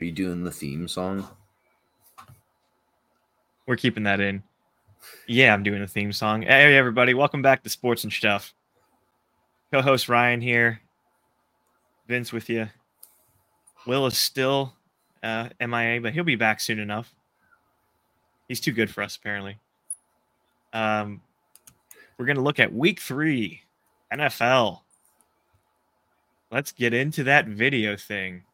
Are you doing the theme song? We're keeping that in. Yeah, I'm doing a theme song. Hey, everybody. Welcome back to Sports and Stuff. Co-host Ryan here. Vince with you. Will is still MIA, but he'll be back soon enough. He's too good for us, apparently. We're going to look at Week 3 NFL. Let's get into that video thing.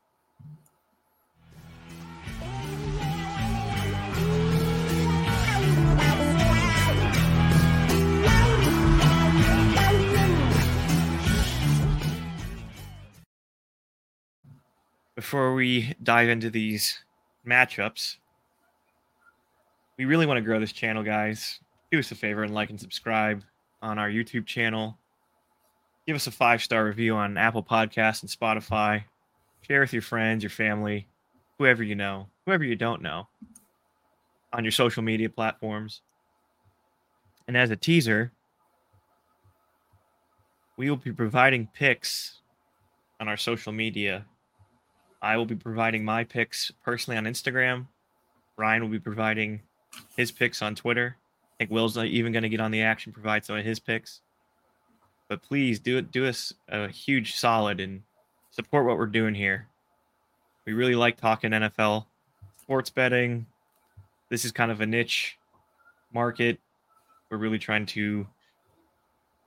Before we dive into these matchups, we really want to grow this channel, guys. Do us a favor and like and subscribe on our YouTube channel. Give us a 5-star review on Apple Podcasts and Spotify. Share with your friends, your family, whoever you know, whoever you don't know, on your social media platforms. And as a teaser, we will be providing picks on our social media. I will be providing my picks personally on Instagram. Ryan will be providing his picks on Twitter. I think Will's not even going to get on the action, provide some of his picks. But please do us a huge solid and support what we're doing here. We really like talking NFL sports betting. This is kind of a niche market. We're really trying to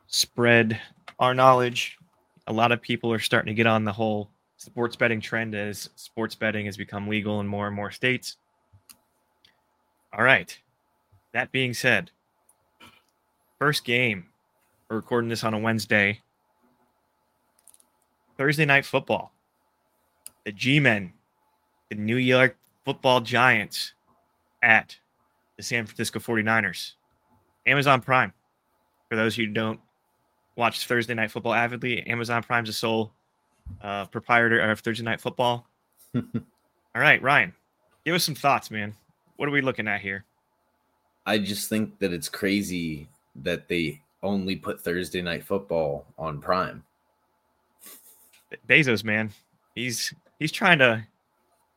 spread our knowledge. A lot of people are starting to get on the whole sports betting trend as sports betting has become legal in more and more states. All right. That being said, first game. We're recording this on a Wednesday. Thursday Night Football. The G-Men, the New York Football Giants at the San Francisco 49ers. Amazon Prime. For those who don't watch Thursday Night Football avidly, Amazon Prime's the sole proprietor of Thursday Night Football. All right, Ryan, give us some thoughts, man. What are we looking at here? I just think that it's crazy that they only put Thursday Night Football on Prime. Bezos, man, he's trying to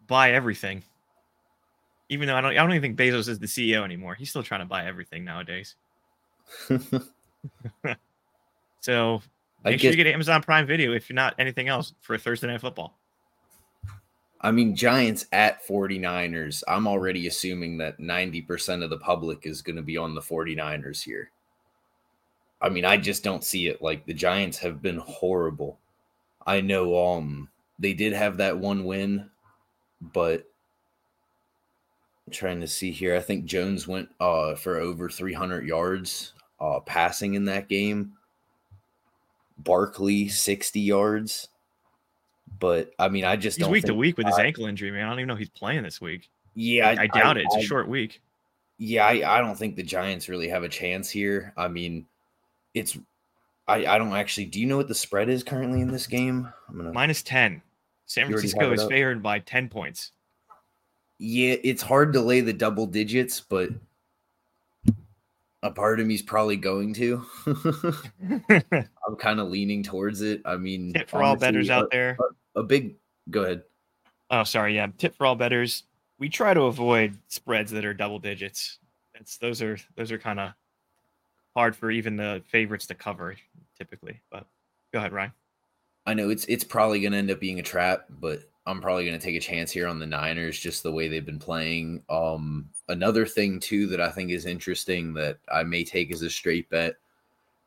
buy everything. Even though I don't even think Bezos is the CEO anymore. He's still trying to buy everything nowadays. So make sure you get Amazon Prime Video if you're not anything else for Thursday Night Football. I mean, Giants at 49ers. I'm already assuming that 90% of the public is going to be on the 49ers here. I mean, I just don't see it. Like, the Giants have been horrible. I know they did have that one win, but I'm trying to see here. I think Jones went for over 300 yards passing in that game. Barkley, 60 yards. But, I mean, I just don't think... He's week to week with his ankle injury, man. I don't even know he's playing this week. Yeah. I doubt it. It's a short week. Yeah, I don't think the Giants really have a chance here. I mean... I don't actually. Do you know what the spread is currently in this game? Minus 10. San Francisco is favored by 10 points. Yeah, it's hard to lay the double digits, but a part of me's probably going to. I'm kind of leaning towards it. I mean, tip for all bettors out there. Go ahead. Oh, sorry. Yeah, tip for all bettors. We try to avoid spreads that are double digits. Those are kind of hard for even the favorites to cover typically, but go ahead, Ryan. I know it's probably going to end up being a trap, but I'm probably going to take a chance here on the Niners, just the way they've been playing. Another thing too, that I think is interesting that I may take as a straight bet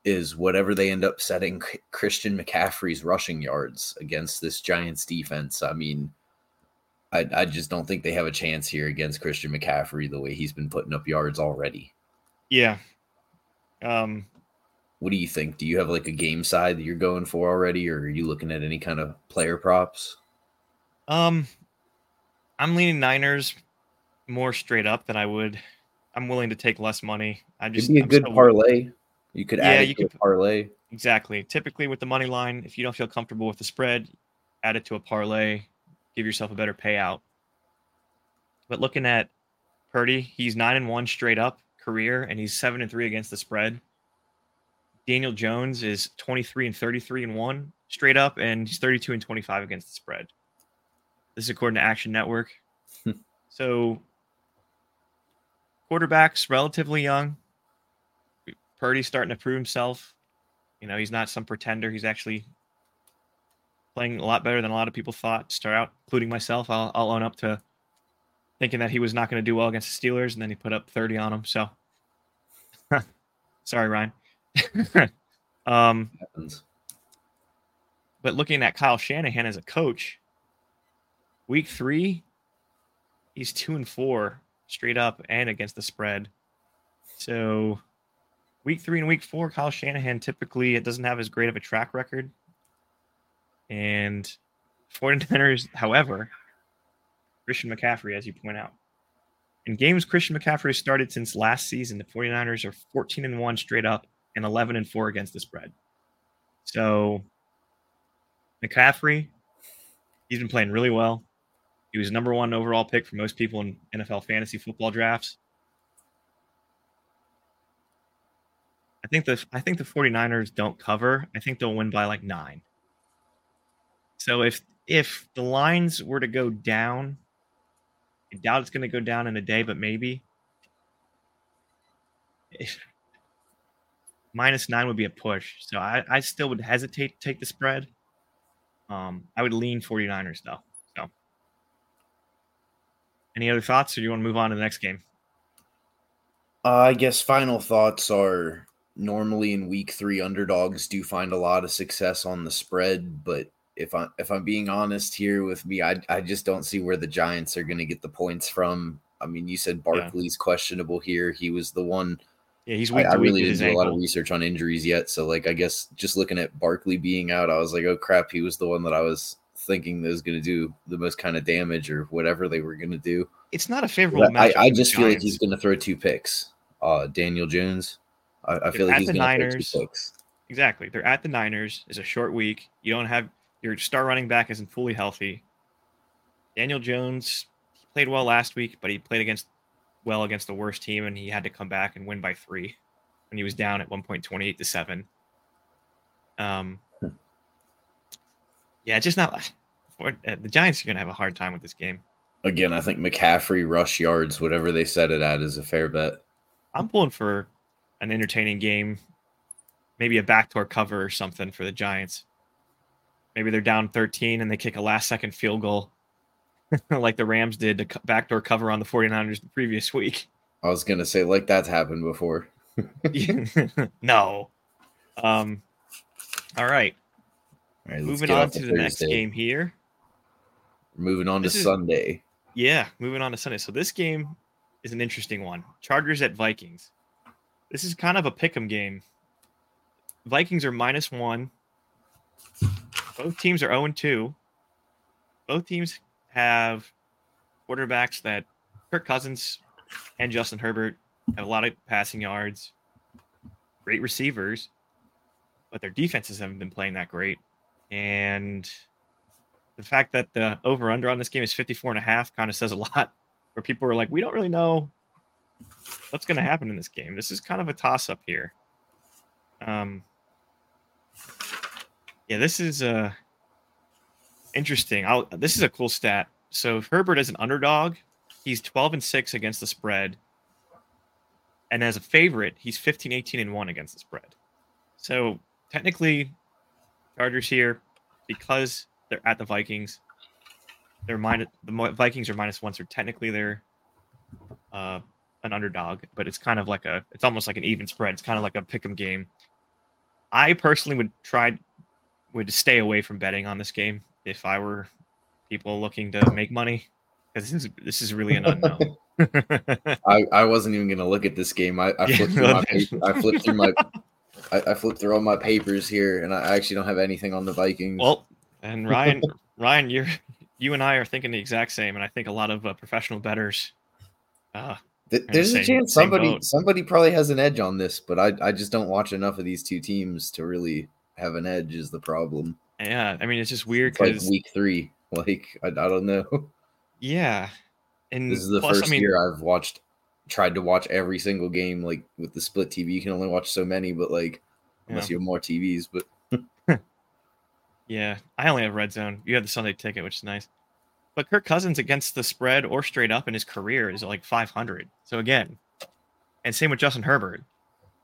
is whatever they end up setting Christian McCaffrey's rushing yards against this Giants defense. I mean, I just don't think they have a chance here against Christian McCaffrey, the way he's been putting up yards already. Yeah. What do you think? Do you have like a game side that you're going for already, or are you looking at any kind of player props? I'm leaning Niners more straight up than I would. I'm willing to take less money. Parlay. You could add it to a parlay. Exactly. Typically with the money line, if you don't feel comfortable with the spread, add it to a parlay, give yourself a better payout. But looking at Purdy, he's 9-1 straight up career, and he's 7-3 against the spread. Daniel Jones is 23-33-1 straight up, and he's 32-25 against the spread. This is according to Action Network. So quarterbacks, relatively young. Purdy's starting to prove himself. You know, he's not some pretender. He's actually playing a lot better than a lot of people thought to start out, including myself. I'll own up to thinking that he was not going to do well against the Steelers, and then he put up 30 on them. So, sorry, Ryan. But looking at Kyle Shanahan as a coach, week 3, he's 2-4 straight up and against the spread. So week 3 and week 4, Kyle Shanahan typically, it doesn't have as great of a track record. And 49ers, however, Christian McCaffrey, as you point out. In games Christian McCaffrey started since last season, the 49ers are 14-1 straight up and 11-4 against the spread. So McCaffrey, he's been playing really well. He was number 1 overall pick for most people in NFL fantasy football drafts. I think the 49ers don't cover. I think they'll win by like 9. So if the lines were to go down, I doubt it's going to go down in a day, but maybe. -9 would be a push. So I still would hesitate to take the spread. I would lean 49ers, though. So, any other thoughts, or do you want to move on to the next game? I guess final thoughts are normally in week 3, underdogs do find a lot of success on the spread, but if I'm being honest here with me, I just don't see where the Giants are going to get the points from. I mean, you said Barkley's questionable here. He was the one. Yeah, he's weak. I really didn't do a lot of research on injuries yet. So, like, I guess just looking at Barkley being out, I was like, oh, crap, he was the one that I was thinking that was going to do the most kind of damage or whatever they were going to do. It's not a favorable matchup. I just feel like he's going to throw 2 picks. Daniel Jones, I feel like he's going to throw 2 picks. Exactly. They're at the Niners. It's a short week. You don't have – your star running back isn't fully healthy. Daniel Jones played well last week, but he played against the worst team, and he had to come back and win by 3 when he was down at one point 28-7. Yeah, just not the Giants are going to have a hard time with this game. Again, I think McCaffrey rush yards, whatever they set it at, is a fair bet. I'm pulling for an entertaining game, maybe a backdoor cover or something for the Giants. Maybe they're down 13 and they kick a last-second field goal, like the Rams did to backdoor cover on the 49ers the previous week. I was going to say, like, that's happened before. No. All right. Moving on to the next game here. Moving on to Sunday. Yeah, moving on to Sunday. So this game is an interesting one. Chargers at Vikings. This is kind of a pick'em game. Vikings are -1. Both teams are 0-2. Both teams have quarterbacks that Kirk Cousins and Justin Herbert have a lot of passing yards, great receivers, but their defenses haven't been playing that great. And the fact that the over-under on this game is 54.5 kind of says a lot, where people are like, we don't really know what's going to happen in this game. This is kind of a toss-up here. Yeah, this is interesting. This is a cool stat. So Herbert is an underdog. He's 12-6 against the spread. And as a favorite, he's 15-18-1 against the spread. So technically, Chargers here, because they're at the Vikings, the Vikings are -1, so technically they're an underdog, but it's kind of like it's almost like an even spread. It's kind of like a pick'em game. I personally would stay away from betting on this game if I were people looking to make money, because this is really an unknown. I wasn't even going to look at this game. I flipped through all my papers here, and I actually don't have anything on the Vikings. Well, and Ryan, you and I are thinking the exact same, and I think a lot of professional bettors. There's a chance somebody probably has an edge on this, but I just don't watch enough of these two teams to really have an edge is the problem. Yeah, I mean, it's just weird because like week 3, like I don't know. Yeah, and this is the first year I've tried to watch every single game. Like with the split TV, you can only watch so many, but like unless you have more TVs. But yeah, I only have Red Zone. You have the Sunday Ticket, which is nice. But Kirk Cousins against the spread or straight up in his career is like 500. So again, and same with Justin Herbert.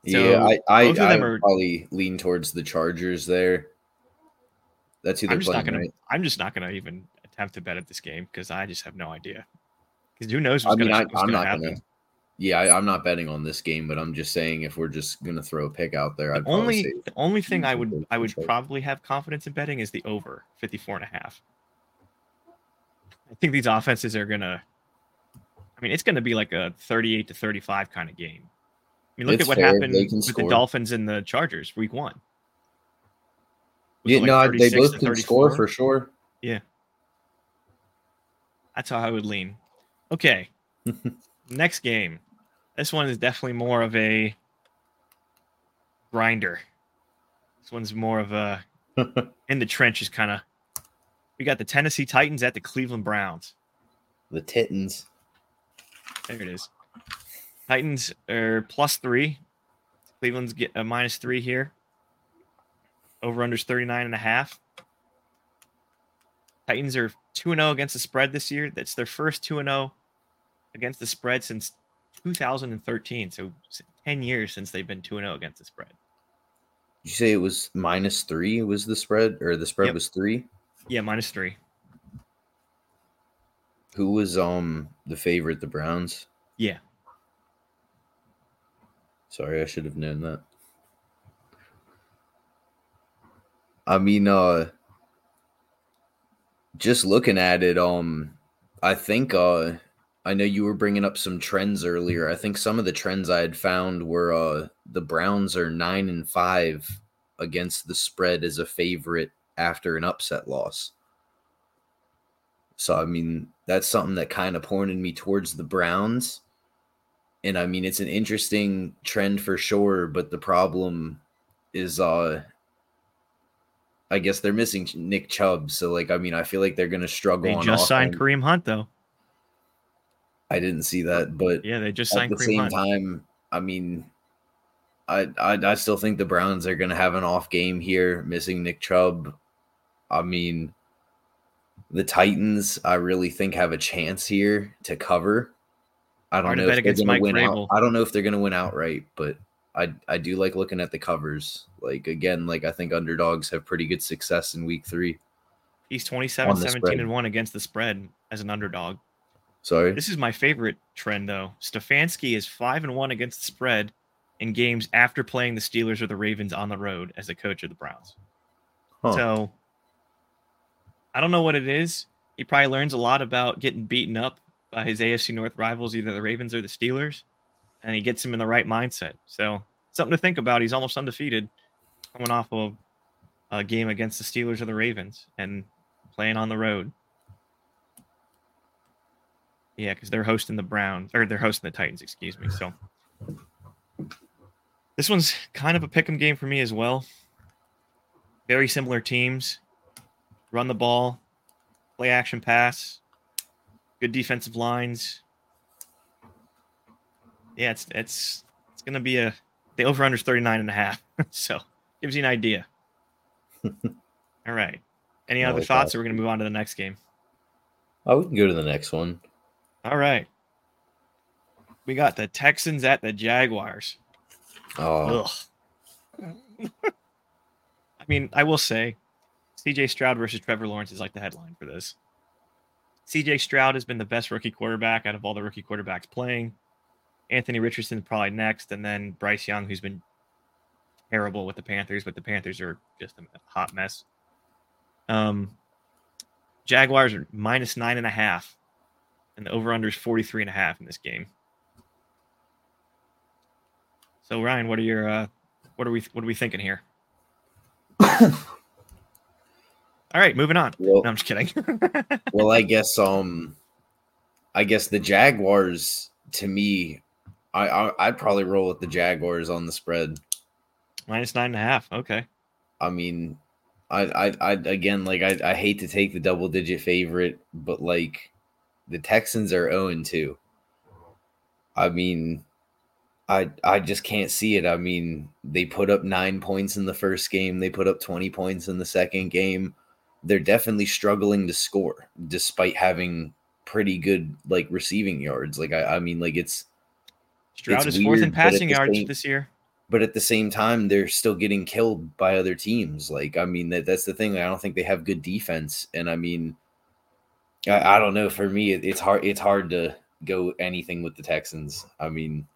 So yeah, I would probably lean towards the Chargers there. That's who they're playing, right? I'm just not going to even attempt to bet at this game because I just have no idea. Because who knows what's going to happen. Yeah, I'm not betting on this game, but I'm just saying if we're just going to throw a pick out there. The only thing I would probably have confidence in betting is the over 54.5. I think these offenses are going to – I mean, it's going to be like a 38-35 kind of game. I mean, look at what happened with the Dolphins and the Chargers week one. Yeah, no, they both can score for sure. Yeah. That's how I would lean. Okay. Next game. This one is definitely more of a grinder. This one's more of a in the trenches kind of. We got the Tennessee Titans at the Cleveland Browns. The Titans. There it is. Titans are +3. Cleveland's get a -3 here. Over-under's 39.5. Titans are 2-0 against the spread this year. That's their first 2-0 against the spread since 2013. So 10 years since they've been 2-0 against the spread. Did you say it was -3 was the spread? Or the spread was 3? Yeah, -3. Who was the favorite? The Browns? Yeah. Sorry, I should have known that. I mean, just looking at it, I think I know you were bringing up some trends earlier. I think some of the trends I had found were the Browns are 9-5 against the spread as a favorite after an upset loss. So, I mean, that's something that kind of pointed me towards the Browns. And, I mean, it's an interesting trend for sure, but the problem is I guess they're missing Nick Chubb. So, like, I mean, I feel like they're going to struggle on offense. They just signed Kareem Hunt, though. I didn't see that, but yeah, they just signed Kareem Hunt. At the same time, I mean, I still think the Browns are going to have an off game here, missing Nick Chubb. I mean, the Titans, I really think, have a chance here to cover. I don't know if they're going to win outright, but I do like looking at the covers. Like, again, like I think underdogs have pretty good success in week 3. He's 27-17-1 against the spread as an underdog. Sorry. This is my favorite trend, though. Stefanski is 5-1 against the spread in games after playing the Steelers or the Ravens on the road as the coach of the Browns. Huh. So I don't know what it is. He probably learns a lot about getting beaten up by his AFC North rivals, either the Ravens or the Steelers, and he gets him in the right mindset. So something to think about. He's almost undefeated coming off of a game against the Steelers or the Ravens and playing on the road. Yeah, because they're hosting the Browns, or they're hosting the Titans, excuse me. So this one's kind of a pick 'em game for me as well. Very similar teams. Run the ball, play action pass. Good defensive lines. Yeah, it's going to be the over-under is 39.5. So gives you an idea. All right. Any other thoughts, or we're going to move on to the next game? Oh, we can go to the next one. All right. We got the Texans at the Jaguars. Oh. I mean, I will say CJ Stroud versus Trevor Lawrence is like the headline for this. CJ Stroud has been the best rookie quarterback out of all the rookie quarterbacks playing. Anthony Richardson probably next, and then Bryce Young, who's been terrible with the Panthers, but the Panthers are just a hot mess. Jaguars are -9.5, and the over-under is 43.5 in this game. So Ryan, what are your what are we thinking here? All right, moving on. Well, no, I'm just kidding. Well, I guess the Jaguars, to me, I'd probably roll with the Jaguars on the spread. -9.5. Okay. I mean, I hate to take the double-digit favorite, but like the Texans are 0-2. I mean, I just can't see it. I mean, they put up 9 points in the first game. They put up 20 points in the second game. they're definitely struggling to score despite having pretty good like receiving yards. Like I mean, like Stroud is fourth in passing yards this year. But at the same time, they're still getting killed by other teams. Like, I mean, that's the thing. I don't think they have good defense. And I mean, I don't know. For me, it's hard to go anything with the Texans. I mean,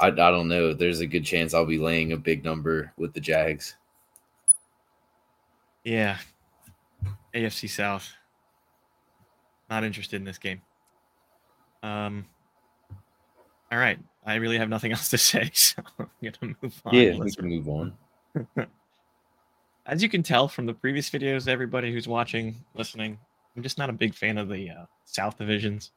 I don't know. There's a good chance I'll be laying a big number with the Jags. Yeah. AFC South. Not interested in this game. All right. I really have nothing else to say, so I'm going to move on. Yeah, we can move on. As you can tell from the previous videos, everybody who's watching, listening, I'm just not a big fan of the South divisions.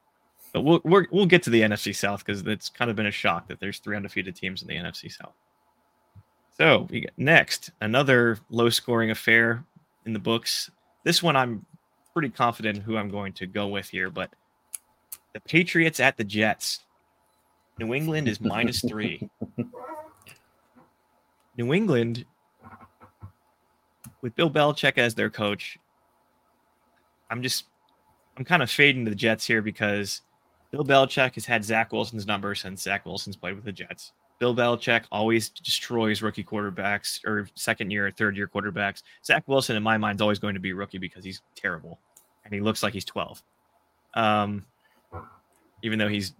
But we'll get to the NFC South because it's kind of been a shock that there's three undefeated teams in the NFC South. So we get next, another low-scoring affair in the books. This one I'm pretty confident in who I'm going to go with here, but the Patriots at the Jets. New England is -3. New England, with Bill Belichick as their coach, I'm kind of fading the Jets here because Bill Belichick has had Zach Wilson's number since Zach Wilson's played with the Jets. Bill Belichick always destroys rookie quarterbacks or second-year or third-year quarterbacks. Zach Wilson, in my mind, is always going to be a rookie because he's terrible, and he looks like he's 12. Even though he's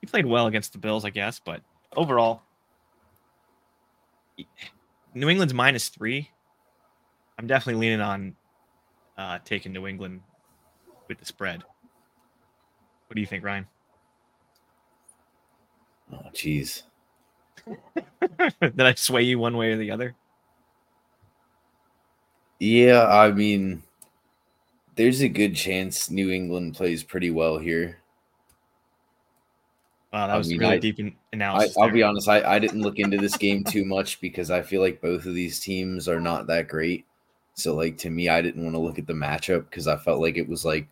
he played well against the Bills, I guess, but overall, New England's -3. I'm definitely leaning on taking New England with the spread. What do you think, Ryan? Oh, jeez. Did I sway you one way or the other? Yeah, I mean, there's a good chance New England plays pretty well here. Wow, that was really deep analysis. I'll be honest, I didn't look into this game too much because I feel like both of these teams are not that great. So, like, to me, I didn't want to look at the matchup because I felt like it was, like,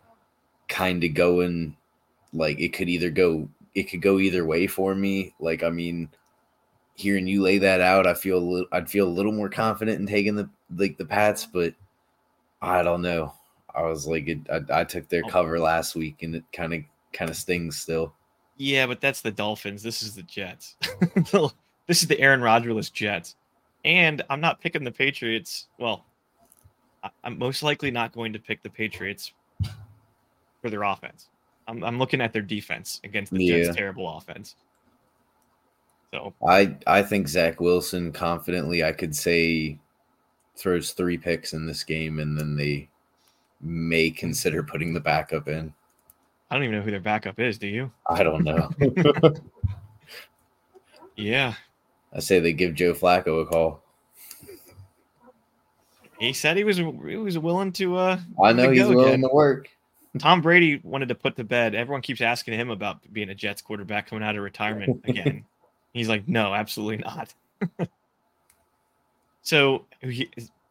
kind of going, like, it could go either way for me. Like, I mean, hearing you lay that out, I'd feel a little more confident in taking the Pats, but I don't know. I was like, I took their cover last week, and it kind of stings still. Yeah, but that's the Dolphins. This is the Jets. This is the Aaron Rodgers Jets. And I'm not picking the Patriots. Well, I'm most likely not going to pick the Patriots for their offense. I'm looking at their defense against the Jets' terrible offense. So I think Zach Wilson confidently, I could say, throws 3 picks in this game, and then they may consider putting the backup in. I don't even know who their backup is, do you? I don't know. Yeah. I say they give Joe Flacco a call. He said he was willing to I know he's willing to work. Tom Brady wanted to put to bed. Everyone keeps asking him about being a Jets quarterback coming out of retirement again. He's like, no, absolutely not. So,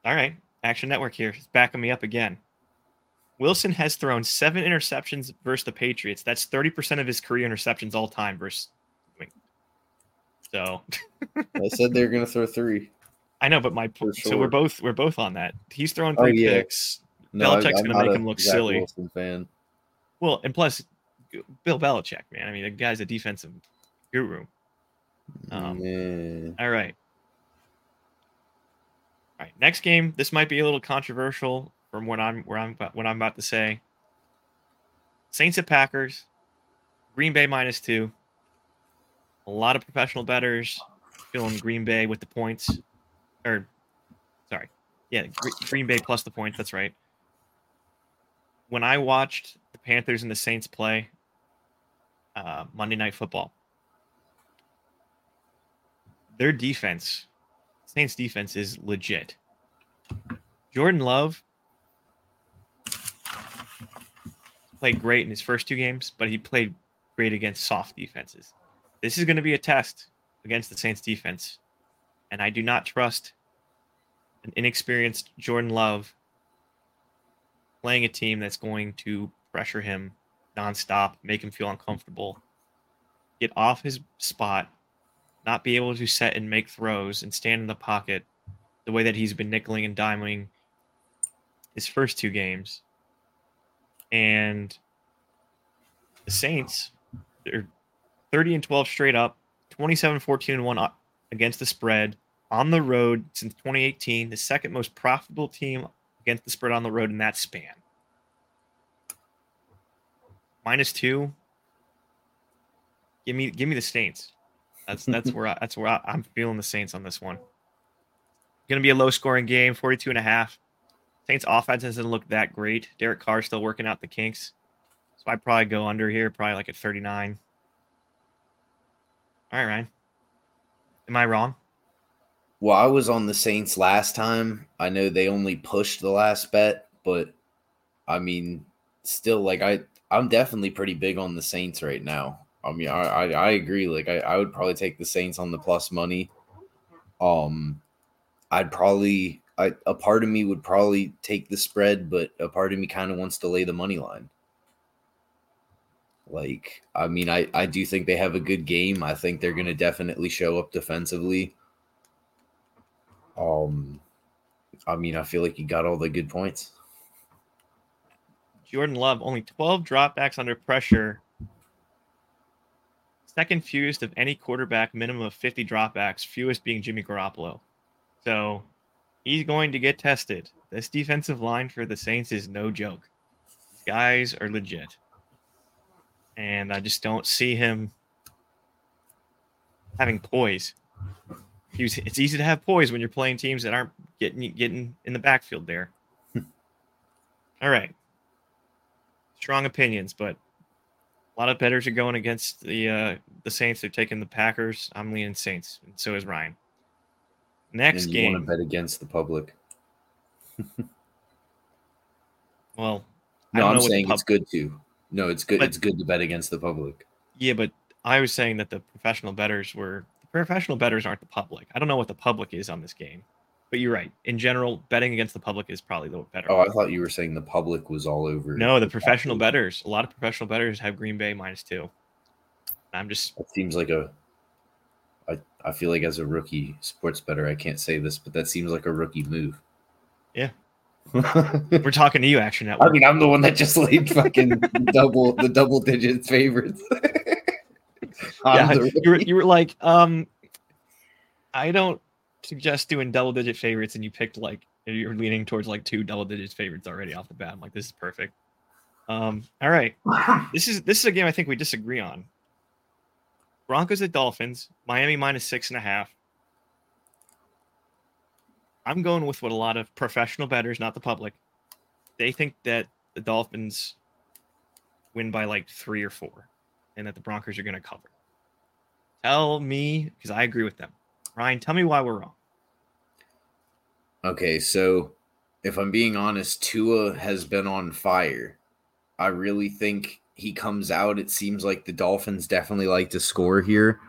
all right, Action Network here is backing me up again. Wilson has thrown 7 interceptions versus the Patriots. That's 30% of his career interceptions all time versus. So I said they're going to throw 3. I know, but my point. Sure. So we're both on that. He's throwing 3 picks. No, Belichick's going to make him look Zach silly. Wilson fan. Well, and plus, Bill Belichick, man. I mean, the guy's a defensive guru. All right. All right. Next game. This might be a little controversial. From what I'm about to say. Saints at Packers, Green Bay -2. A lot of professional bettors feeling Green Bay with the points, Green Bay plus the points. That's right. When I watched the Panthers and the Saints play Monday Night Football, Saints defense is legit. Jordan Love played great in his first 2 games, but he played great against soft defenses. This is going to be a test against the Saints defense, and I do not trust an inexperienced Jordan Love playing a team that's going to pressure him nonstop, make him feel uncomfortable, get off his spot, not be able to set and make throws and stand in the pocket the way that he's been nickeling and diming his first two games. And the Saints, they're 30-12 straight up, 27-14-1 against the spread on the road since 2018, the second most profitable team against the spread on the road in that span. -2. Give me the Saints. That's where I'm feeling the Saints on this one. Going to be a low scoring game, 42.5. Saints offense hasn't looked that great. Derek Carr still working out the kinks. So I'd probably go under here, probably like at 39. All right, Ryan. Am I wrong? Well, I was on the Saints last time. I know they only pushed the last bet, but I mean, still, like I'm definitely pretty big on the Saints right now. I mean, I agree. Like I would probably take the Saints on the plus money. A part of me would probably take the spread, but a part of me kind of wants to lay the money line. Like, I mean, I do think they have a good game. I think they're going to definitely show up defensively. I mean, I feel like you got all the good points. Jordan Love, only 12 dropbacks under pressure. Second fewest of any quarterback, minimum of 50 dropbacks, fewest being Jimmy Garoppolo. So he's going to get tested. This defensive line for the Saints is no joke. These guys are legit. And I just don't see him having poise. It's easy to have poise when you're playing teams that aren't getting in the backfield there. All right. Strong opinions, but a lot of bettors are going against the Saints. They're taking the Packers. I'm leaning Saints, and so is Ryan. Next game. You want to bet against the public. Well, no, I'm saying it's good to. No, it's good. But, it's good to bet against the public. Yeah, but I was saying that the professional bettors aren't the public. I don't know what the public is on this game, but you're right. In general, betting against the public is probably the better. Oh, I thought you were saying the public was all over. No, the professional bettors. A lot of professional bettors have Green Bay -2. I'm just. It seems like a. I feel like as a rookie sports bettor, I can't say this, but that seems like a rookie move. Yeah. We're talking to you, Action Network. I mean, I'm the one that just laid fucking double digit favorites. Yeah, you were like, I don't suggest doing double digit favorites, and you picked like you're leaning towards like two double digit favorites already off the bat. I'm like, this is perfect. All right, this is a game I think we disagree on. Broncos at Dolphins, Miami -6.5. I'm going with what a lot of professional bettors, not the public, they think that the Dolphins win by like 3 or 4 and that the Broncos are going to cover. Tell me, because I agree with them. Ryan, tell me why we're wrong. Okay, so if I'm being honest, Tua has been on fire. I really think he comes out. It seems like the Dolphins definitely like to score here.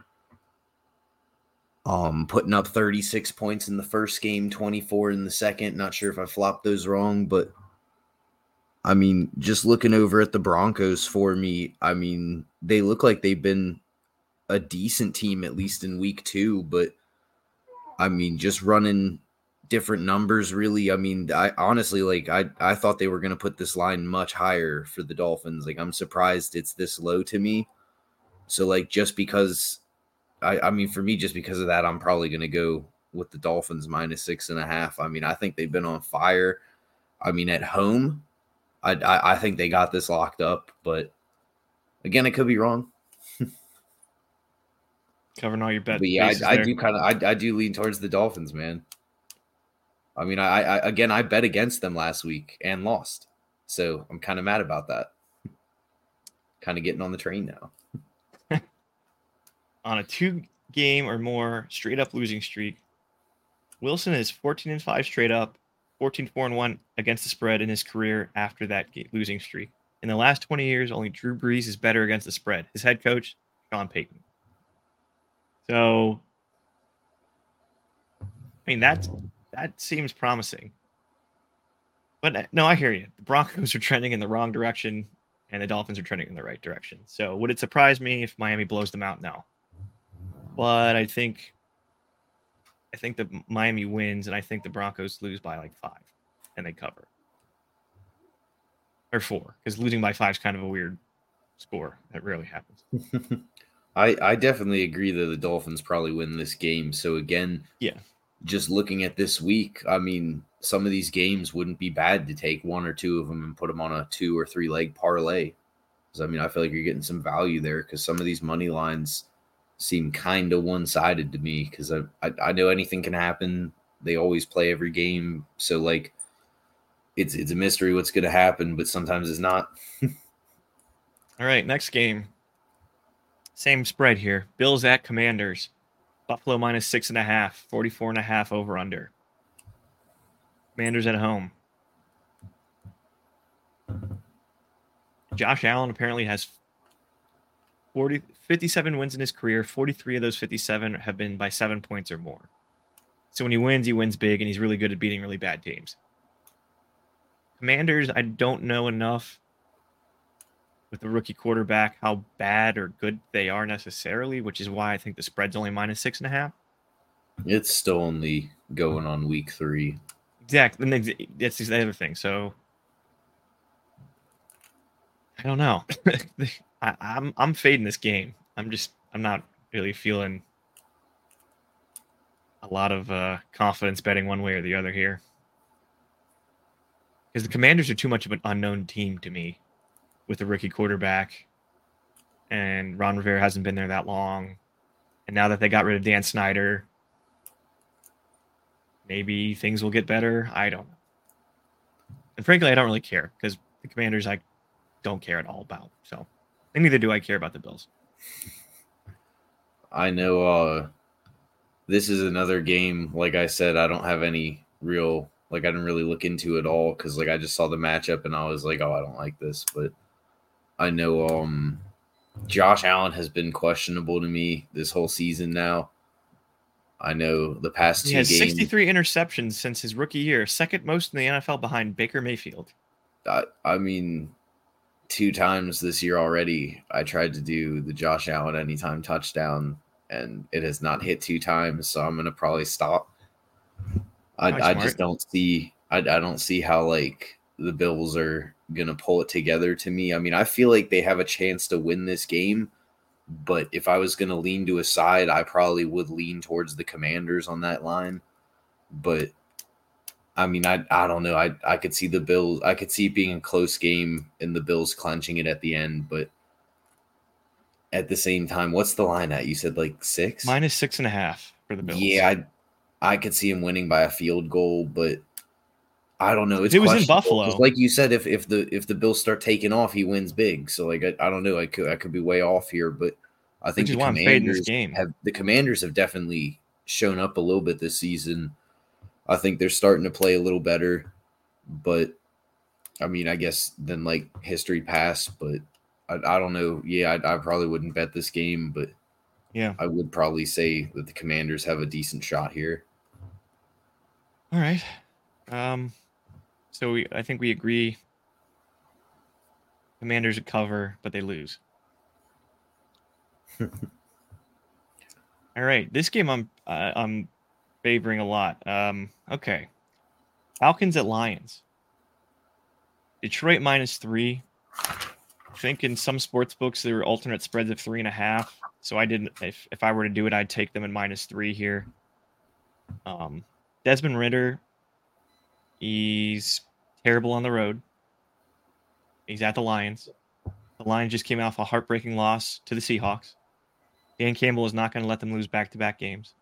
Putting up 36 points in the first game, 24 in the second. Not sure if I flopped those wrong, but I mean, just looking over at the Broncos for me, I mean, they look like they've been a decent team, at least in week 2, but I mean, just running different numbers really. I mean, I honestly, like, I thought they were going to put this line much higher for the Dolphins. Like, I'm surprised it's this low to me. So like, just because I mean, for me, just because of that, I'm probably going to go with the Dolphins -6.5. I mean, I think they've been on fire. I mean, at home, I think they got this locked up. But, again, it could be wrong. Covering all your bets. But, yeah, I do lean towards the Dolphins, man. I mean, I bet against them last week and lost. So, I'm kind of mad about that. Kind of getting on the train now. On a 2-game or more straight-up losing streak, Wilson is 14-5 straight up, 14-4-1 against the spread in his career after that losing streak. In the last 20 years, only Drew Brees is better against the spread. His head coach, Sean Payton. So, I mean, that seems promising. But, no, I hear you. The Broncos are trending in the wrong direction, and the Dolphins are trending in the right direction. So, would it surprise me if Miami blows them out? No. But I think I think the Miami wins, and I think the Broncos lose by like 5, and they cover. Or 4, because losing by 5 is kind of a weird score. That rarely happens. I definitely agree that the Dolphins probably win this game. So again, yeah, just looking at this week, I mean, some of these games wouldn't be bad to take one or two of them and put them on a 2 or 3 leg parlay. Because I mean, I feel like you're getting some value there because some of these money lines seem kind of one-sided to me because I know anything can happen. They always play every game. So like it's a mystery what's going to happen, but sometimes it's not. All right, next game. Same spread here. Bills at Commanders. Buffalo minus 6.5, 44.5 over under. Commanders at home. Josh Allen apparently has 57 wins in his career. 43 of those 57 have been by 7 points or more. So when he wins big, and he's really good at beating really bad teams. Commanders, I don't know enough with the rookie quarterback how bad or good they are necessarily, which is why I think the spread's only minus 6.5. It's still only going on week 3. Exactly. And that's the other thing. So I don't know. I'm fading this game. I'm not really feeling a lot of confidence betting one way or the other here. Because the Commanders are too much of an unknown team to me with a rookie quarterback. And Ron Rivera hasn't been there that long. And now that they got rid of Dan Snyder, maybe things will get better. I don't know. And frankly, I don't really care because the Commanders I don't care at all about. So, and neither do I care about the Bills. I know this is another game. Like I said, I don't have any real, like I didn't really look into it all because like I just saw the matchup and I was like, oh, I don't like this. But I know Josh Allen has been questionable to me this whole season now. I know the past 2 games. He has 63 interceptions since his rookie year, second most in the NFL behind Baker Mayfield. I mean, 2 times this year already, I tried to do the Josh Allen anytime touchdown, and it has not hit 2 times, so I'm going to probably stop. I just don't see – I don't see how, like, the Bills are going to pull it together to me. I mean, I feel like they have a chance to win this game. But if I was going to lean to a side, I probably would lean towards the Commanders on that line. But, I mean, I don't know. I could see the Bills. I could see it being a close game and the Bills clenching it at the end. But at the same time, what's the line at? You said like 6? Minus 6.5 for the Bills. Yeah, I could see him winning by a field goal, but I don't know. It's it was in Buffalo. Like you said, if the Bills start taking off, he wins big. So like I don't know. I could be way off here, but I think the Commanders have definitely shown up a little bit this season. I think they're starting to play a little better, but I mean, I guess then like history past, but I don't know. Yeah, I probably wouldn't bet this game, but yeah, I would probably say that the Commanders have a decent shot here. All right. So I think we agree Commanders cover, but they lose. All right. This game I'm favoring a lot. Okay. Falcons at Lions. Detroit minus 3. I think in some sports books, there were alternate spreads of 3.5. So I didn't, if I were to do it, I'd take them at minus 3 here. Desmond Ridder. He's terrible on the road. He's at the Lions. The Lions just came off a heartbreaking loss to the Seahawks. Dan Campbell is not going to let them lose back-to-back games.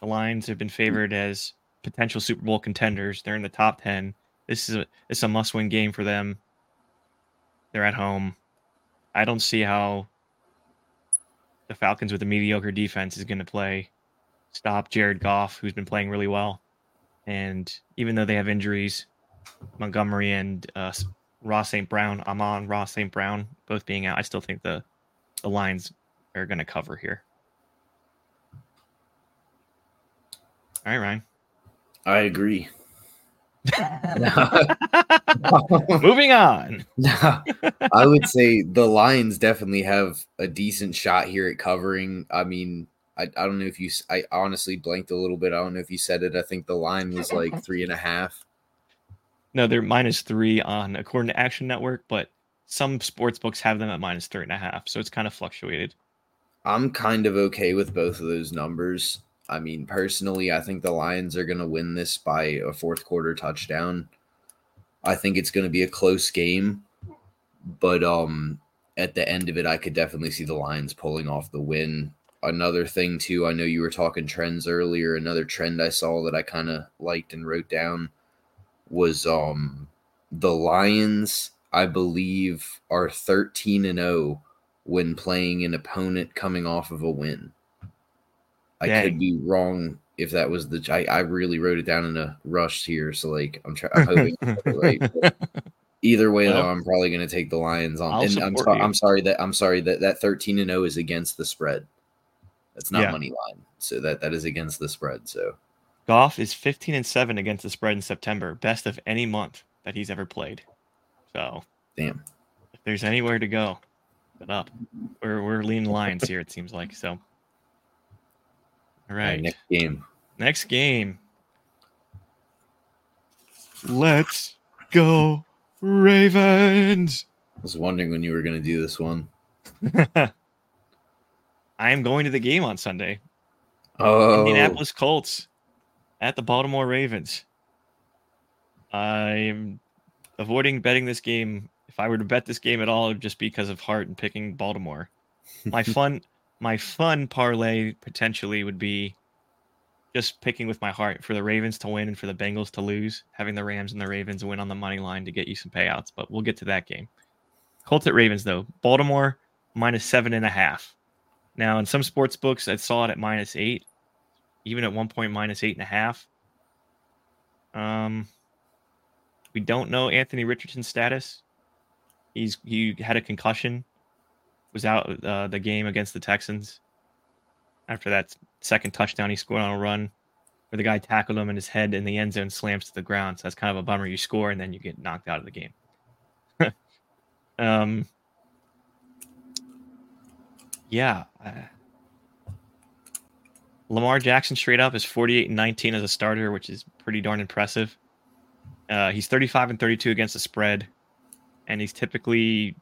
The Lions have been favored as potential Super Bowl contenders. They're in the top 10. This is it's a must-win game for them. They're at home. I don't see how the Falcons with a mediocre defense is going to stop Jared Goff, who's been playing really well. And even though they have injuries, Montgomery and Ross St. Brown, Amon Ross St. Brown, both being out, I still think the Lions are going to cover here. All right, Ryan. I agree. Moving on. I would say the Lions definitely have a decent shot here at covering. I mean, I don't know if you – I honestly blanked a little bit. I don't know if you said it. I think the line was like 3.5. No, they're -3 on according to Action Network, but some sports books have them at -3.5, so it's kind of fluctuated. I'm kind of okay with both of those numbers. I mean, personally, I think the Lions are going to win this by a fourth quarter touchdown. I think it's going to be a close game, but at the end of it, I could definitely see the Lions pulling off the win. Another thing, too, I know you were talking trends earlier. Another trend I saw that I kind of liked and wrote down was the Lions, I believe, are 13-0 when playing an opponent coming off of a win. I could be wrong if that was the. I really wrote it down in a rush here, so like I'm hoping it's right. But either way, though, I'm probably going to take the Lions on. And I'm sorry that 13-0 is against the spread. That's not money line, so that is against the spread. So Goff is 15-7 against the spread in September, best of any month that he's ever played. So damn, if there's anywhere to go, get up. We're leaning Lions here. It seems like so. All right. Next game. Let's go, Ravens. I was wondering when you were going to do this one. I am going to the game on Sunday. Oh. Indianapolis Colts at the Baltimore Ravens. I'm avoiding betting this game. If I were to bet this game at all, it would just be because of heart and picking Baltimore. My fun parlay potentially would be just picking with my heart for the Ravens to win and for the Bengals to lose, having the Rams and the Ravens win on the money line to get you some payouts, but we'll get to that game. Colts at Ravens, though. Baltimore, -7.5. Now, in some sports books, I saw it at -8, even at one point, -8.5. We don't know Anthony Richardson's status. He had a concussion. Was out the game against the Texans after that second touchdown he scored on a run where the guy tackled him and his head in the end zone slams to the ground. So that's kind of a bummer. You score and then you get knocked out of the game. Lamar Jackson straight up is 48-19 as a starter, which is pretty darn impressive. He's 35-32 against the spread, and he's typically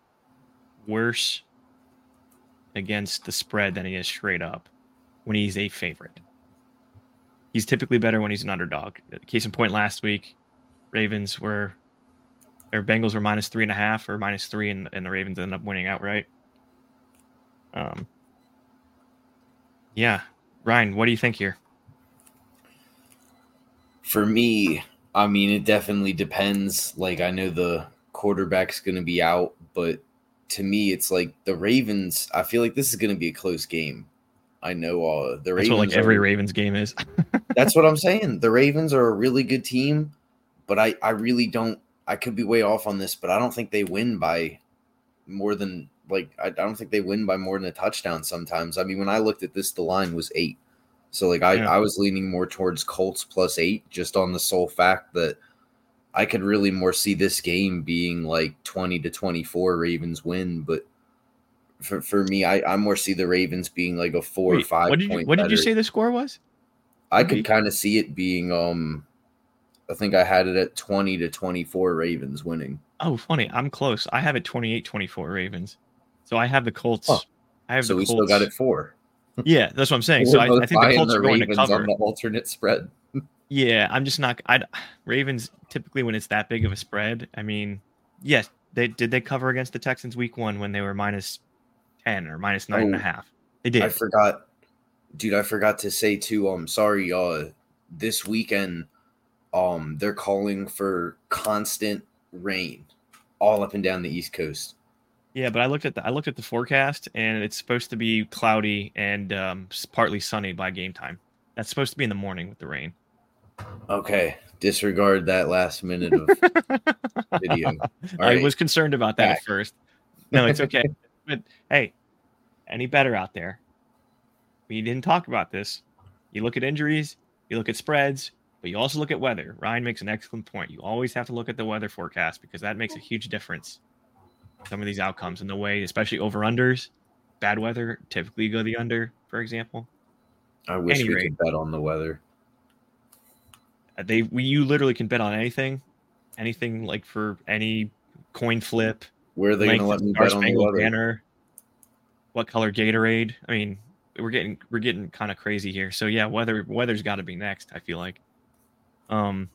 worse against the spread than he is straight up when he's a favorite. He's typically better when he's an underdog. Case in point, last week, Bengals were -3.5 or -3, and the Ravens ended up winning outright. Ryan, what do you think here? For me, I mean, it definitely depends. Like, I know the quarterback's going to be out, but to me, it's like the Ravens. I feel like this is going to be a close game. I know the Ravens. That's what every Ravens game is. That's what I'm saying. The Ravens are a really good team, but I really don't. I could be way off on this, but I don't think they win by more than I don't think they win by more than a touchdown. Sometimes, I mean, when I looked at this, the line was 8, so I was leaning more towards Colts +8, just on the sole fact that I could really more see this game being like 20-24 Ravens win, but for me, I more see the Ravens being like a 4 or 5 point. What did you say the score was? I could kind of see it being I think I had it at 20-24 Ravens winning. Oh, funny. I'm close. I have it 28-24 Ravens. So I have the Colts. Huh. So we still got it 4. Yeah, that's what I'm saying. So I think the Colts are going to cover on the alternate spread. Yeah, I'm just not. Ravens typically when it's that big of a spread. I mean, yes, they cover against the Texans week 1 when they were -10 or -9.5. They did. I forgot to say too. I'm sorry, this weekend, they're calling for constant rain all up and down the East Coast. Yeah, but I looked at the forecast and it's supposed to be cloudy and partly sunny by game time. That's supposed to be in the morning with the rain. Okay, disregard that last minute of video. Right. I was concerned about that at first. No, it's okay. But hey, any better out there? We didn't talk about this. You look at injuries, you look at spreads, but you also look at weather. Ryan makes an excellent point. You always have to look at the weather forecast because that makes a huge difference. Some of these outcomes in the way, especially over-unders, bad weather, typically go the under, for example. I wish we could bet on the weather. You literally can bet on anything like for any coin flip. Where are they going to let me bet on the weather? Banner, what color Gatorade? I mean, we're getting kind of crazy here. So yeah, weather's got to be next. I feel like. So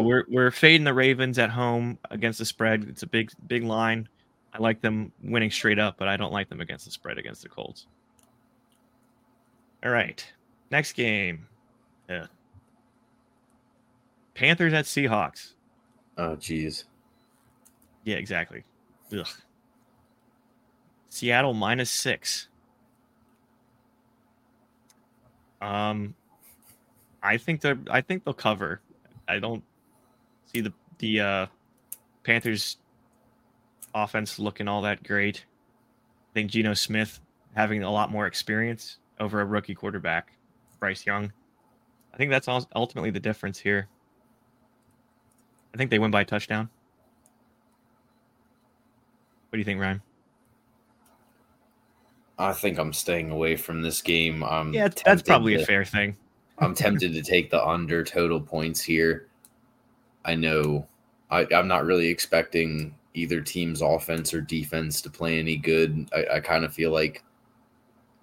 we're fading the Ravens at home against the spread. It's a big line. I like them winning straight up, but I don't like them against the spread against the Colts. All right, next game. Yeah. Panthers at Seahawks. Oh, geez. Yeah, exactly. Ugh. Seattle -6. I think they'll cover. I don't see the Panthers offense looking all that great. I think Geno Smith having a lot more experience over a rookie quarterback, Bryce Young. I think that's ultimately the difference here. I think they win by a touchdown. What do you think, Ryan? I think I'm staying away from this game. That's probably a fair thing. I'm tempted to take the under total points here. I know I'm not really expecting either team's offense or defense to play any good. I kind of feel like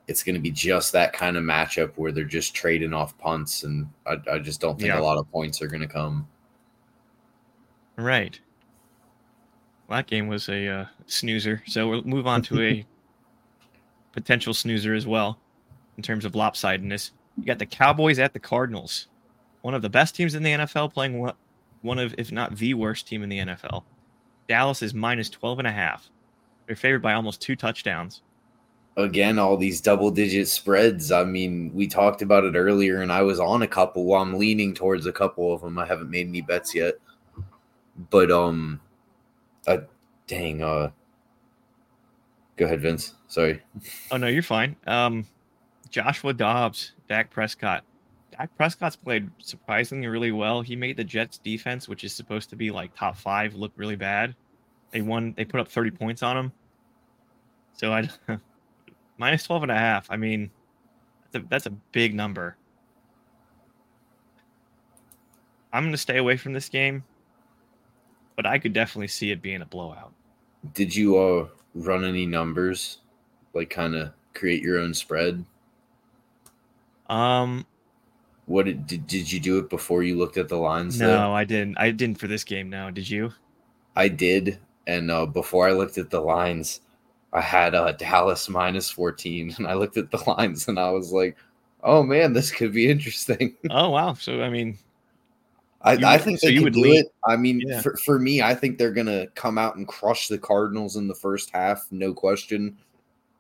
it's going to be just that kind of matchup where they're just trading off punts, and I just don't think a lot of points are going to come. Right. Well, that game was a snoozer, so we'll move on to a potential snoozer as well in terms of lopsidedness. You got the Cowboys at the Cardinals, one of the best teams in the NFL playing one of, if not the worst team in the NFL. Dallas is -12.5. They're favored by almost 2 touchdowns. Again, all these double-digit spreads. I mean, we talked about it earlier, and I was on a couple. Well, I'm leaning towards a couple of them. I haven't made any bets yet. But, go ahead, Vince. Sorry. Oh, no, you're fine. Joshua Dobbs, Dak Prescott. Dak Prescott's played surprisingly really well. He made the Jets defense, which is supposed to be like top 5, look really bad. They put up 30 points on him. So I -12.5. I mean, that's a big number. I'm going to stay away from this game, but I could definitely see it being a blowout. Did you run any numbers, like kind of create your own spread? What did you do it before you looked at the lines? No, though? I didn't for this game. Now, did you? I did, and before I looked at the lines, I had Dallas -14, and I looked at the lines, and I was like, "Oh man, this could be interesting." Oh wow! So I mean, I think so they could do it. I mean, for me, I think they're gonna come out and crush the Cardinals in the first half, no question.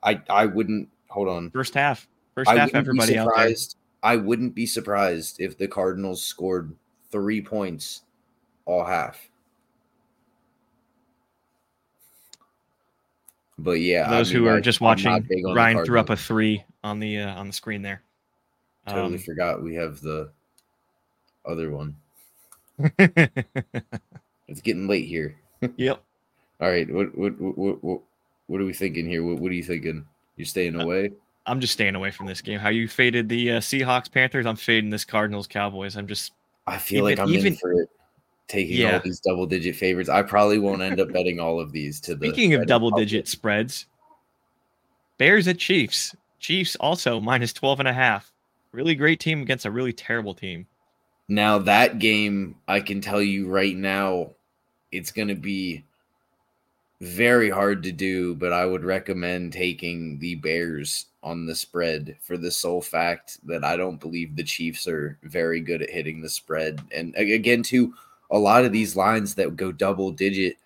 I wouldn't hold on. First half, everybody out there. I wouldn't be surprised if the Cardinals scored 3 points all half. But yeah, those who are just watching, Ryan threw up a 3 on the screen there. Totally forgot we have the other one. It's getting late here. Yep. All right. What are we thinking here? What are you thinking? You're staying away? I'm just staying away from this game. How you faded the Seahawks Panthers? I'm fading this Cardinals Cowboys. I feel like I'm in for it. Taking all these double digit favorites. I probably won't end up betting all of these to the Speaking of double digit spreads, Bears at Chiefs. Chiefs also -12.5. Really great team against a really terrible team. Now that game, I can tell you right now, it's going to be very hard to do, but I would recommend taking the Bears on the spread for the sole fact that I don't believe the Chiefs are very good at hitting the spread. And again, too, a lot of these lines that go double digit,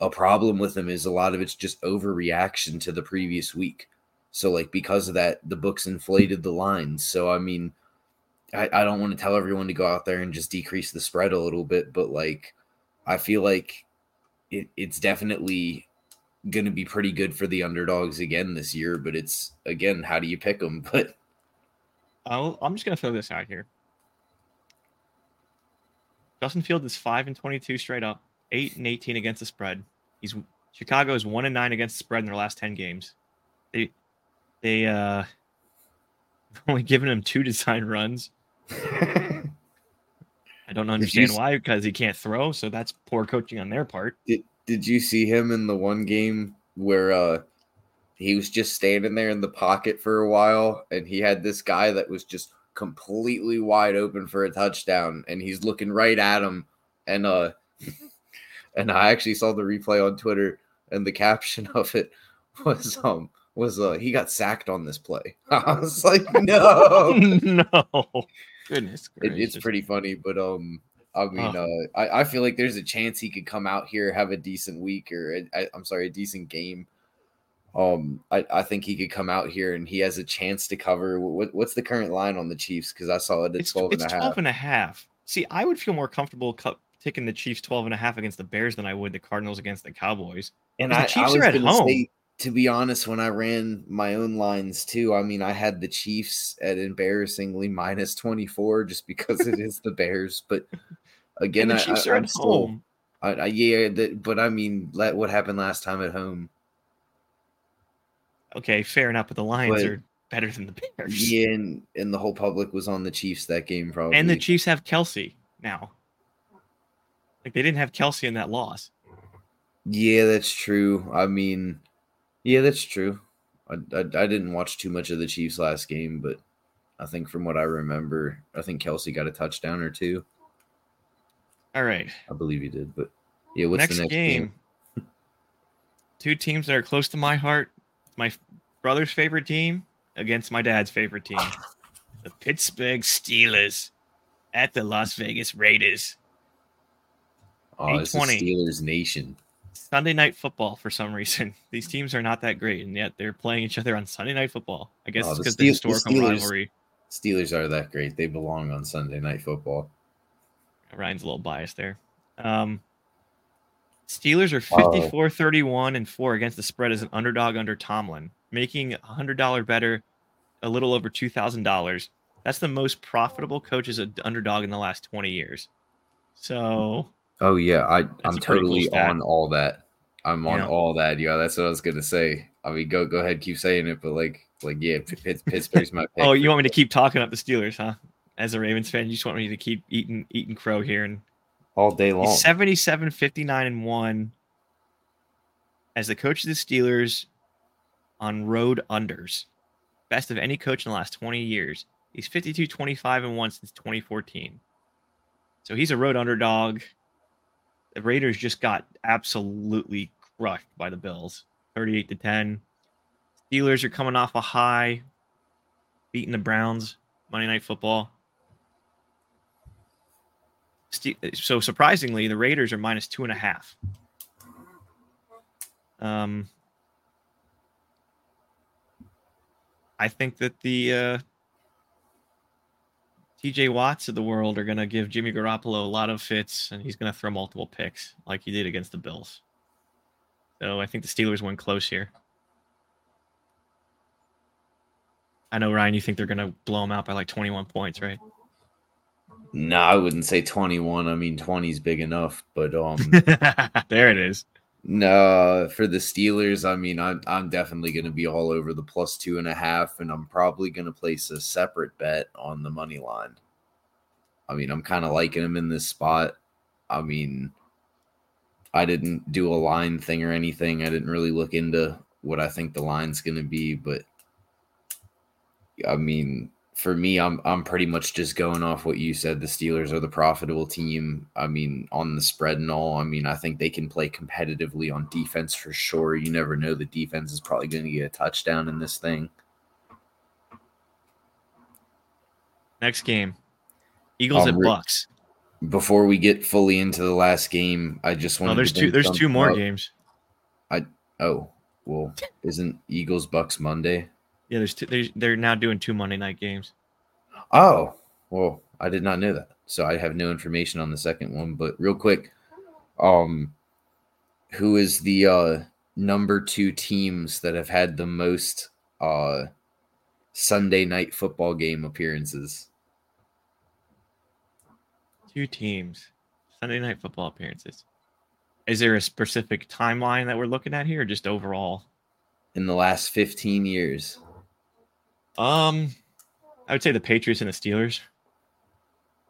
a problem with them is a lot of it's just overreaction to the previous week. So like because of that, the books inflated the lines. So I mean, I don't want to tell everyone to go out there and just decrease the spread a little bit, but like I feel like it's definitely going to be pretty good for the underdogs again this year. But it's again, how do you pick them? But I'm just going to throw this out here. Justin Fields is 5-22 straight up, 8-18 against the spread. Chicago is 1-9 against the spread in their last 10 games. They only given him 2 design runs. I don't understand why, because he can't throw, so that's poor coaching on their part. Did you see him in the one game where he was just standing there in the pocket for a while, and he had this guy that was just completely wide open for a touchdown, and he's looking right at him, and I actually saw the replay on Twitter, and the caption of it was he got sacked on this play. I was like, no. Goodness gracious. It's pretty funny, but I mean, I feel like there's a chance he could come out here, have a decent week, or I'm sorry, a decent game. I think he could come out here and he has a chance to cover. What's the current line on the Chiefs? Because I saw it at 12 and a half. It's 12 and a half. See, I would feel more comfortable taking the Chiefs 12 and a half against the Bears than I would the Cardinals against the Cowboys. And the Chiefs are at home. Say, to be honest, when I ran my own lines too, I mean, I had the Chiefs at embarrassingly minus 24 just because it is the Bears. But again, the Chiefs are at home. But I mean, what happened last time at home? Okay, fair enough, but the Lions are better than the Bears. Yeah, and the whole public was on the Chiefs that game probably. And the Chiefs have Kelsey now. Like, they didn't have Kelsey in that loss. Yeah, that's true. I mean, yeah, that's true. I didn't watch too much of the Chiefs last game, but I think from what I remember, I think Kelsey got a touchdown or 2. All right. I believe he did, but yeah, what's the next game? 2 teams that are close to my heart. My brother's favorite team against my dad's favorite team. The Pittsburgh Steelers at the Las Vegas Raiders. Oh, it's the Steelers Nation. Sunday Night Football for some reason. These teams are not that great, and yet they're playing each other on Sunday Night Football. I guess it's because the historical rivalry. Steelers are that great. They belong on Sunday Night Football. Ryan's a little biased there. Steelers are 54-31-4 against the spread as an underdog under Tomlin, making $100 better, a little over $2,000. That's the most profitable coach as an underdog in the last 20 years. So, oh yeah, I'm totally on all that. I'm on all that. Yeah, that's what I was gonna say. I mean, go ahead, keep saying it, but like yeah, Pittsburgh's my pick. Oh, you want me to keep talking up the Steelers, huh? As a Ravens fan, you just want me to keep eating crow here and. All day long. 77-59-1 as the coach of the Steelers on road unders. Best of any coach in the last 20 years. He's 52-25-1 since 2014. So he's a road underdog. The Raiders just got absolutely crushed by the Bills. 38-10. Steelers are coming off a high, beating the Browns Monday Night Football. So surprisingly, the Raiders are minus 2.5. I think that the T.J. Watts of the world are going to give Jimmy Garoppolo a lot of fits, and he's going to throw multiple picks like he did against the Bills. So I think the Steelers win close here. I know, Ryan, you think they're going to blow him out by like 21 points, right? No, I wouldn't say 21. I mean, 20 is big enough, but there it is. No, for the Steelers, I mean, I'm definitely going to be all over the plus 2.5, and I'm probably going to place a separate bet on the money line. I mean, I'm kind of liking them in this spot. I mean, I didn't do a line thing or anything. I didn't really look into what I think the line's going to be, but I mean, for me, I'm pretty much just going off what you said. The Steelers are the profitable team. I mean, on the spread and all. I mean, I think they can play competitively on defense for sure. You never know. The defense is probably going to get a touchdown in this thing. Next game, Eagles at Bucks. Before we get fully into the last game, I just want. There's two more games. Isn't Eagles Bucks Monday? Yeah, they're now doing 2 Monday night games. Oh, well, I did not know that. So I have no information on the second one. But real quick, who is the number 2 teams that have had the most Sunday night football game appearances? 2 teams, Sunday night football appearances. Is there a specific timeline that we're looking at here or just overall? In the last 15 years. I would say the Patriots and the Steelers.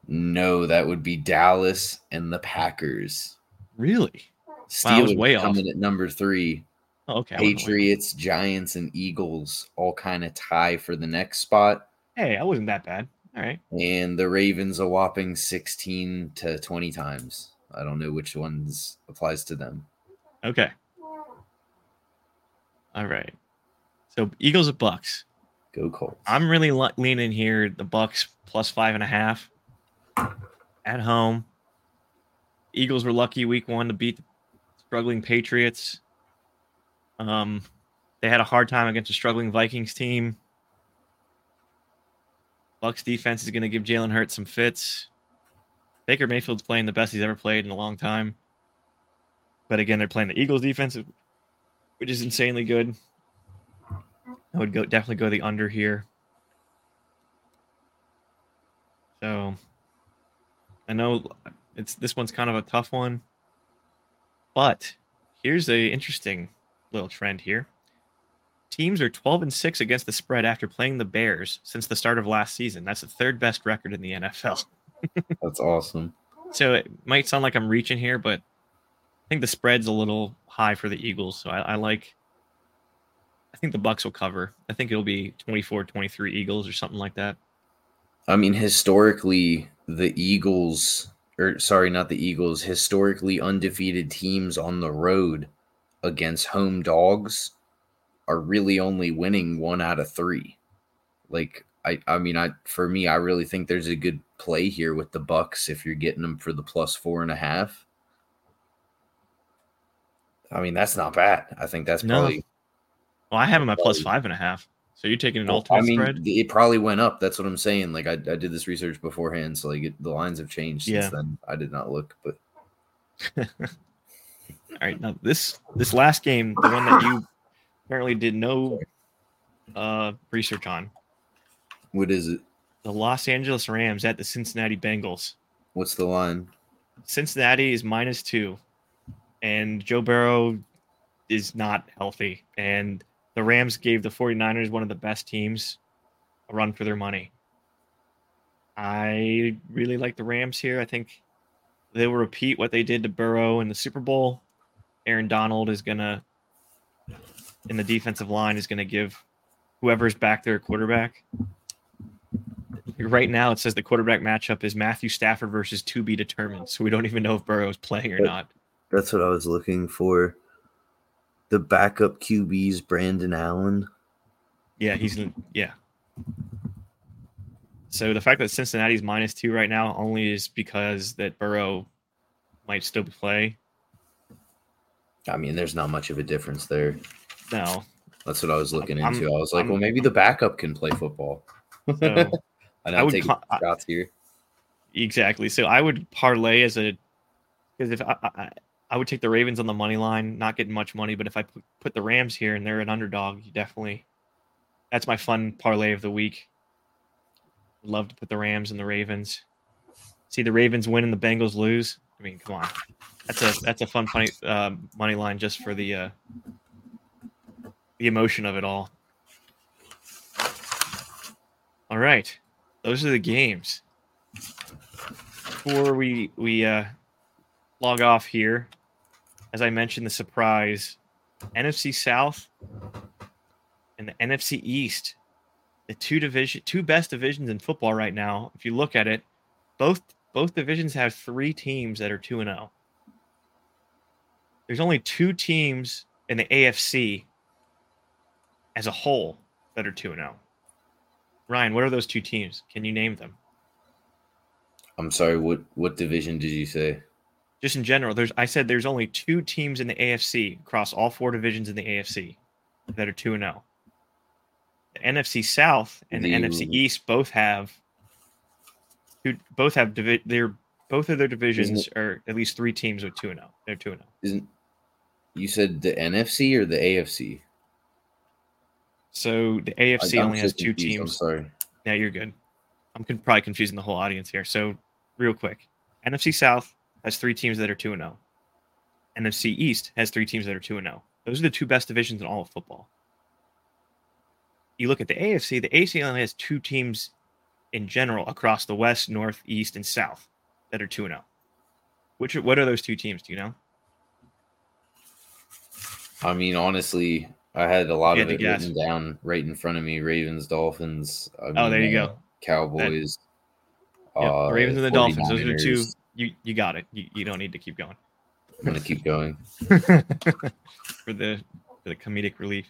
No, that would be Dallas and the Packers. Really? Steelers coming at number 3. Oh, okay. Patriots, Giants, and Eagles all kind of tie for the next spot. Hey, I wasn't that bad. All right. And the Ravens a whopping 16 to 20 times. I don't know which ones applies to them. Okay. All right. So Eagles at Bucks. Go Colts. I'm really leaning here. The Bucks plus 5.5 at home. Eagles were lucky week one to beat the struggling Patriots. They had a hard time against a struggling Vikings team. Bucks defense is going to give Jalen Hurts some fits. Baker Mayfield's playing the best he's ever played in a long time. But again, they're playing the Eagles defense, which is insanely good. I would definitely go the under here. So I know this one's kind of a tough one, but here's a interesting little trend here. Teams are 12-6 against the spread after playing the Bears since the start of last season. That's the third best record in the NFL. That's awesome. So it might sound like I'm reaching here, but I think the spread's a little high for the Eagles. So I think the Bucks will cover. I think it'll be 24-23 Eagles or something like that. I mean, historically undefeated teams on the road against home dogs are really only winning 1 out of 3. Like, I really think there's a good play here with the Bucks if you're getting them for the plus 4.5. I mean, that's not bad. I think that's probably... Well, I have him at plus 5.5. So you're taking an alternate spread? It probably went up. That's what I'm saying. Like, I did this research beforehand, so the lines have changed since then. I did not look, but... All right, now this last game, the one that you apparently did no research on. What is it? The Los Angeles Rams at the Cincinnati Bengals. What's the line? Cincinnati is -2, and Joe Burrow is not healthy, and the Rams gave the 49ers, one of the best teams, a run for their money. I really like the Rams here. I think they will repeat what they did to Burrow in the Super Bowl. Aaron Donald is going to, in the defensive line, is going to give whoever's back their quarterback. Right now, it says the quarterback matchup is Matthew Stafford versus to be determined, so we don't even know if Burrow's playing or not. That's what I was looking for. The backup QB's Brandon Allen. Yeah, he's. So the fact that Cincinnati's -2 right now only is because that Burrow might still play. I mean, there's not much of a difference there. No. That's what I was looking into. I was like, well, maybe the backup can play football. So I would take shots here. Exactly. So I would parlay I would take the Ravens on the money line, not getting much money, but if I put the Rams here and they're an underdog, that's my fun parlay of the week. I'd love to put the Rams and the Ravens. See the Ravens win and the Bengals lose. I mean, come on, that's a fun money line just for the emotion of it all. All right, those are the games. Before we log off here. As I mentioned, the surprise NFC South and the NFC East, the two best divisions in football right now. If you look at it, both divisions have 3 teams that are 2-0. There's only 2 teams in the AFC as a whole that are 2-0. Ryan, what are those 2 teams? Can you name them? I'm sorry, what division did you say? Just in general, there's only 2 teams in the AFC across all 4 divisions in the AFC that are 2-0. The NFC South and the NFC East both of their divisions are at least 3 teams with 2-0. They're 2-0. You said the NFC or the AFC? So the AFC only has 2 teams. I'm sorry. No, you're good. I'm probably confusing the whole audience here. So real quick, NFC South has 3 teams that are 2-0. NFC East has 3 teams that are 2-0. Those are the 2 best divisions in all of football. You look at the AFC only has 2 teams in general across the West, North, East, and South that are 2-0? What are those two teams? Do you know? I mean, honestly, I had a lot of it written down right in front of me. Ravens, Dolphins. There you go. Cowboys. Ravens and the Dolphins. Those are two. You got it. You don't need to keep going. I'm going to keep going. for the comedic relief.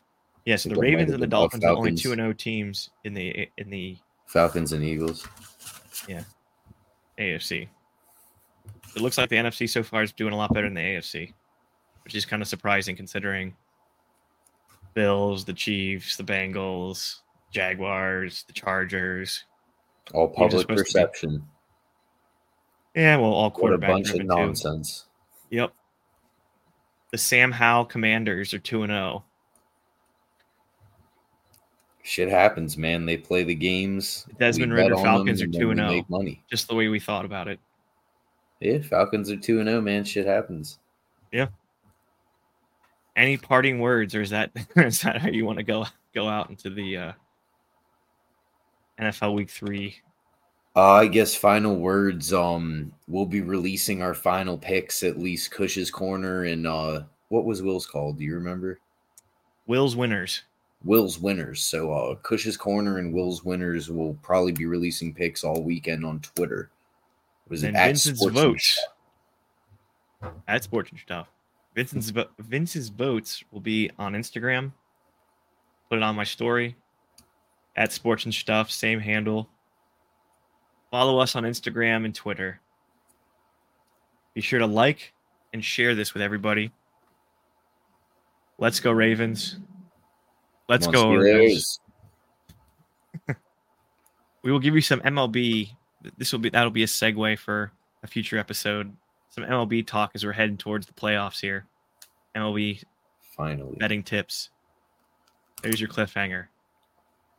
Yes, yeah, so the Ravens and the Dolphins are only 2-0 teams in the Falcons and Eagles. Yeah. AFC. It looks like the NFC so far is doing a lot better than the AFC, which is kind of surprising considering Bills, the Chiefs, the Bengals, Jaguars, the Chargers. All public perception. Yeah, well, all quarterback. What a bunch of nonsense. Too. Yep. The Sam Howell Commanders are 2-0. Shit happens, man. They play the games. Desmond Ridder Falcons are 2-0. Just the way we thought about it. Yeah, Falcons are 2-0, man. Shit happens. Yeah. Any parting words, or is that how you want to go out into the NFL Week 3? I guess final words. We'll be releasing our final picks, at least Cush's Corner, and what was Will's called? Do you remember? Will's Winners. So Cush's Corner and Will's Winners will probably be releasing picks all weekend on Twitter. Was it Vincent's Votes? At Sports and Stuff. Vince's Votes will be on Instagram. Put it on my story. At Sports and Stuff, same handle. Follow us on Instagram and Twitter. Be sure to like and share this with everybody. Let's go Ravens. Let's go Ravens. We will give you some MLB. That'll be a segue for a future episode. Some MLB talk as we're heading towards the playoffs here. MLB finally betting tips. There's your cliffhanger.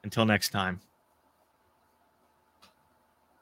Until next time.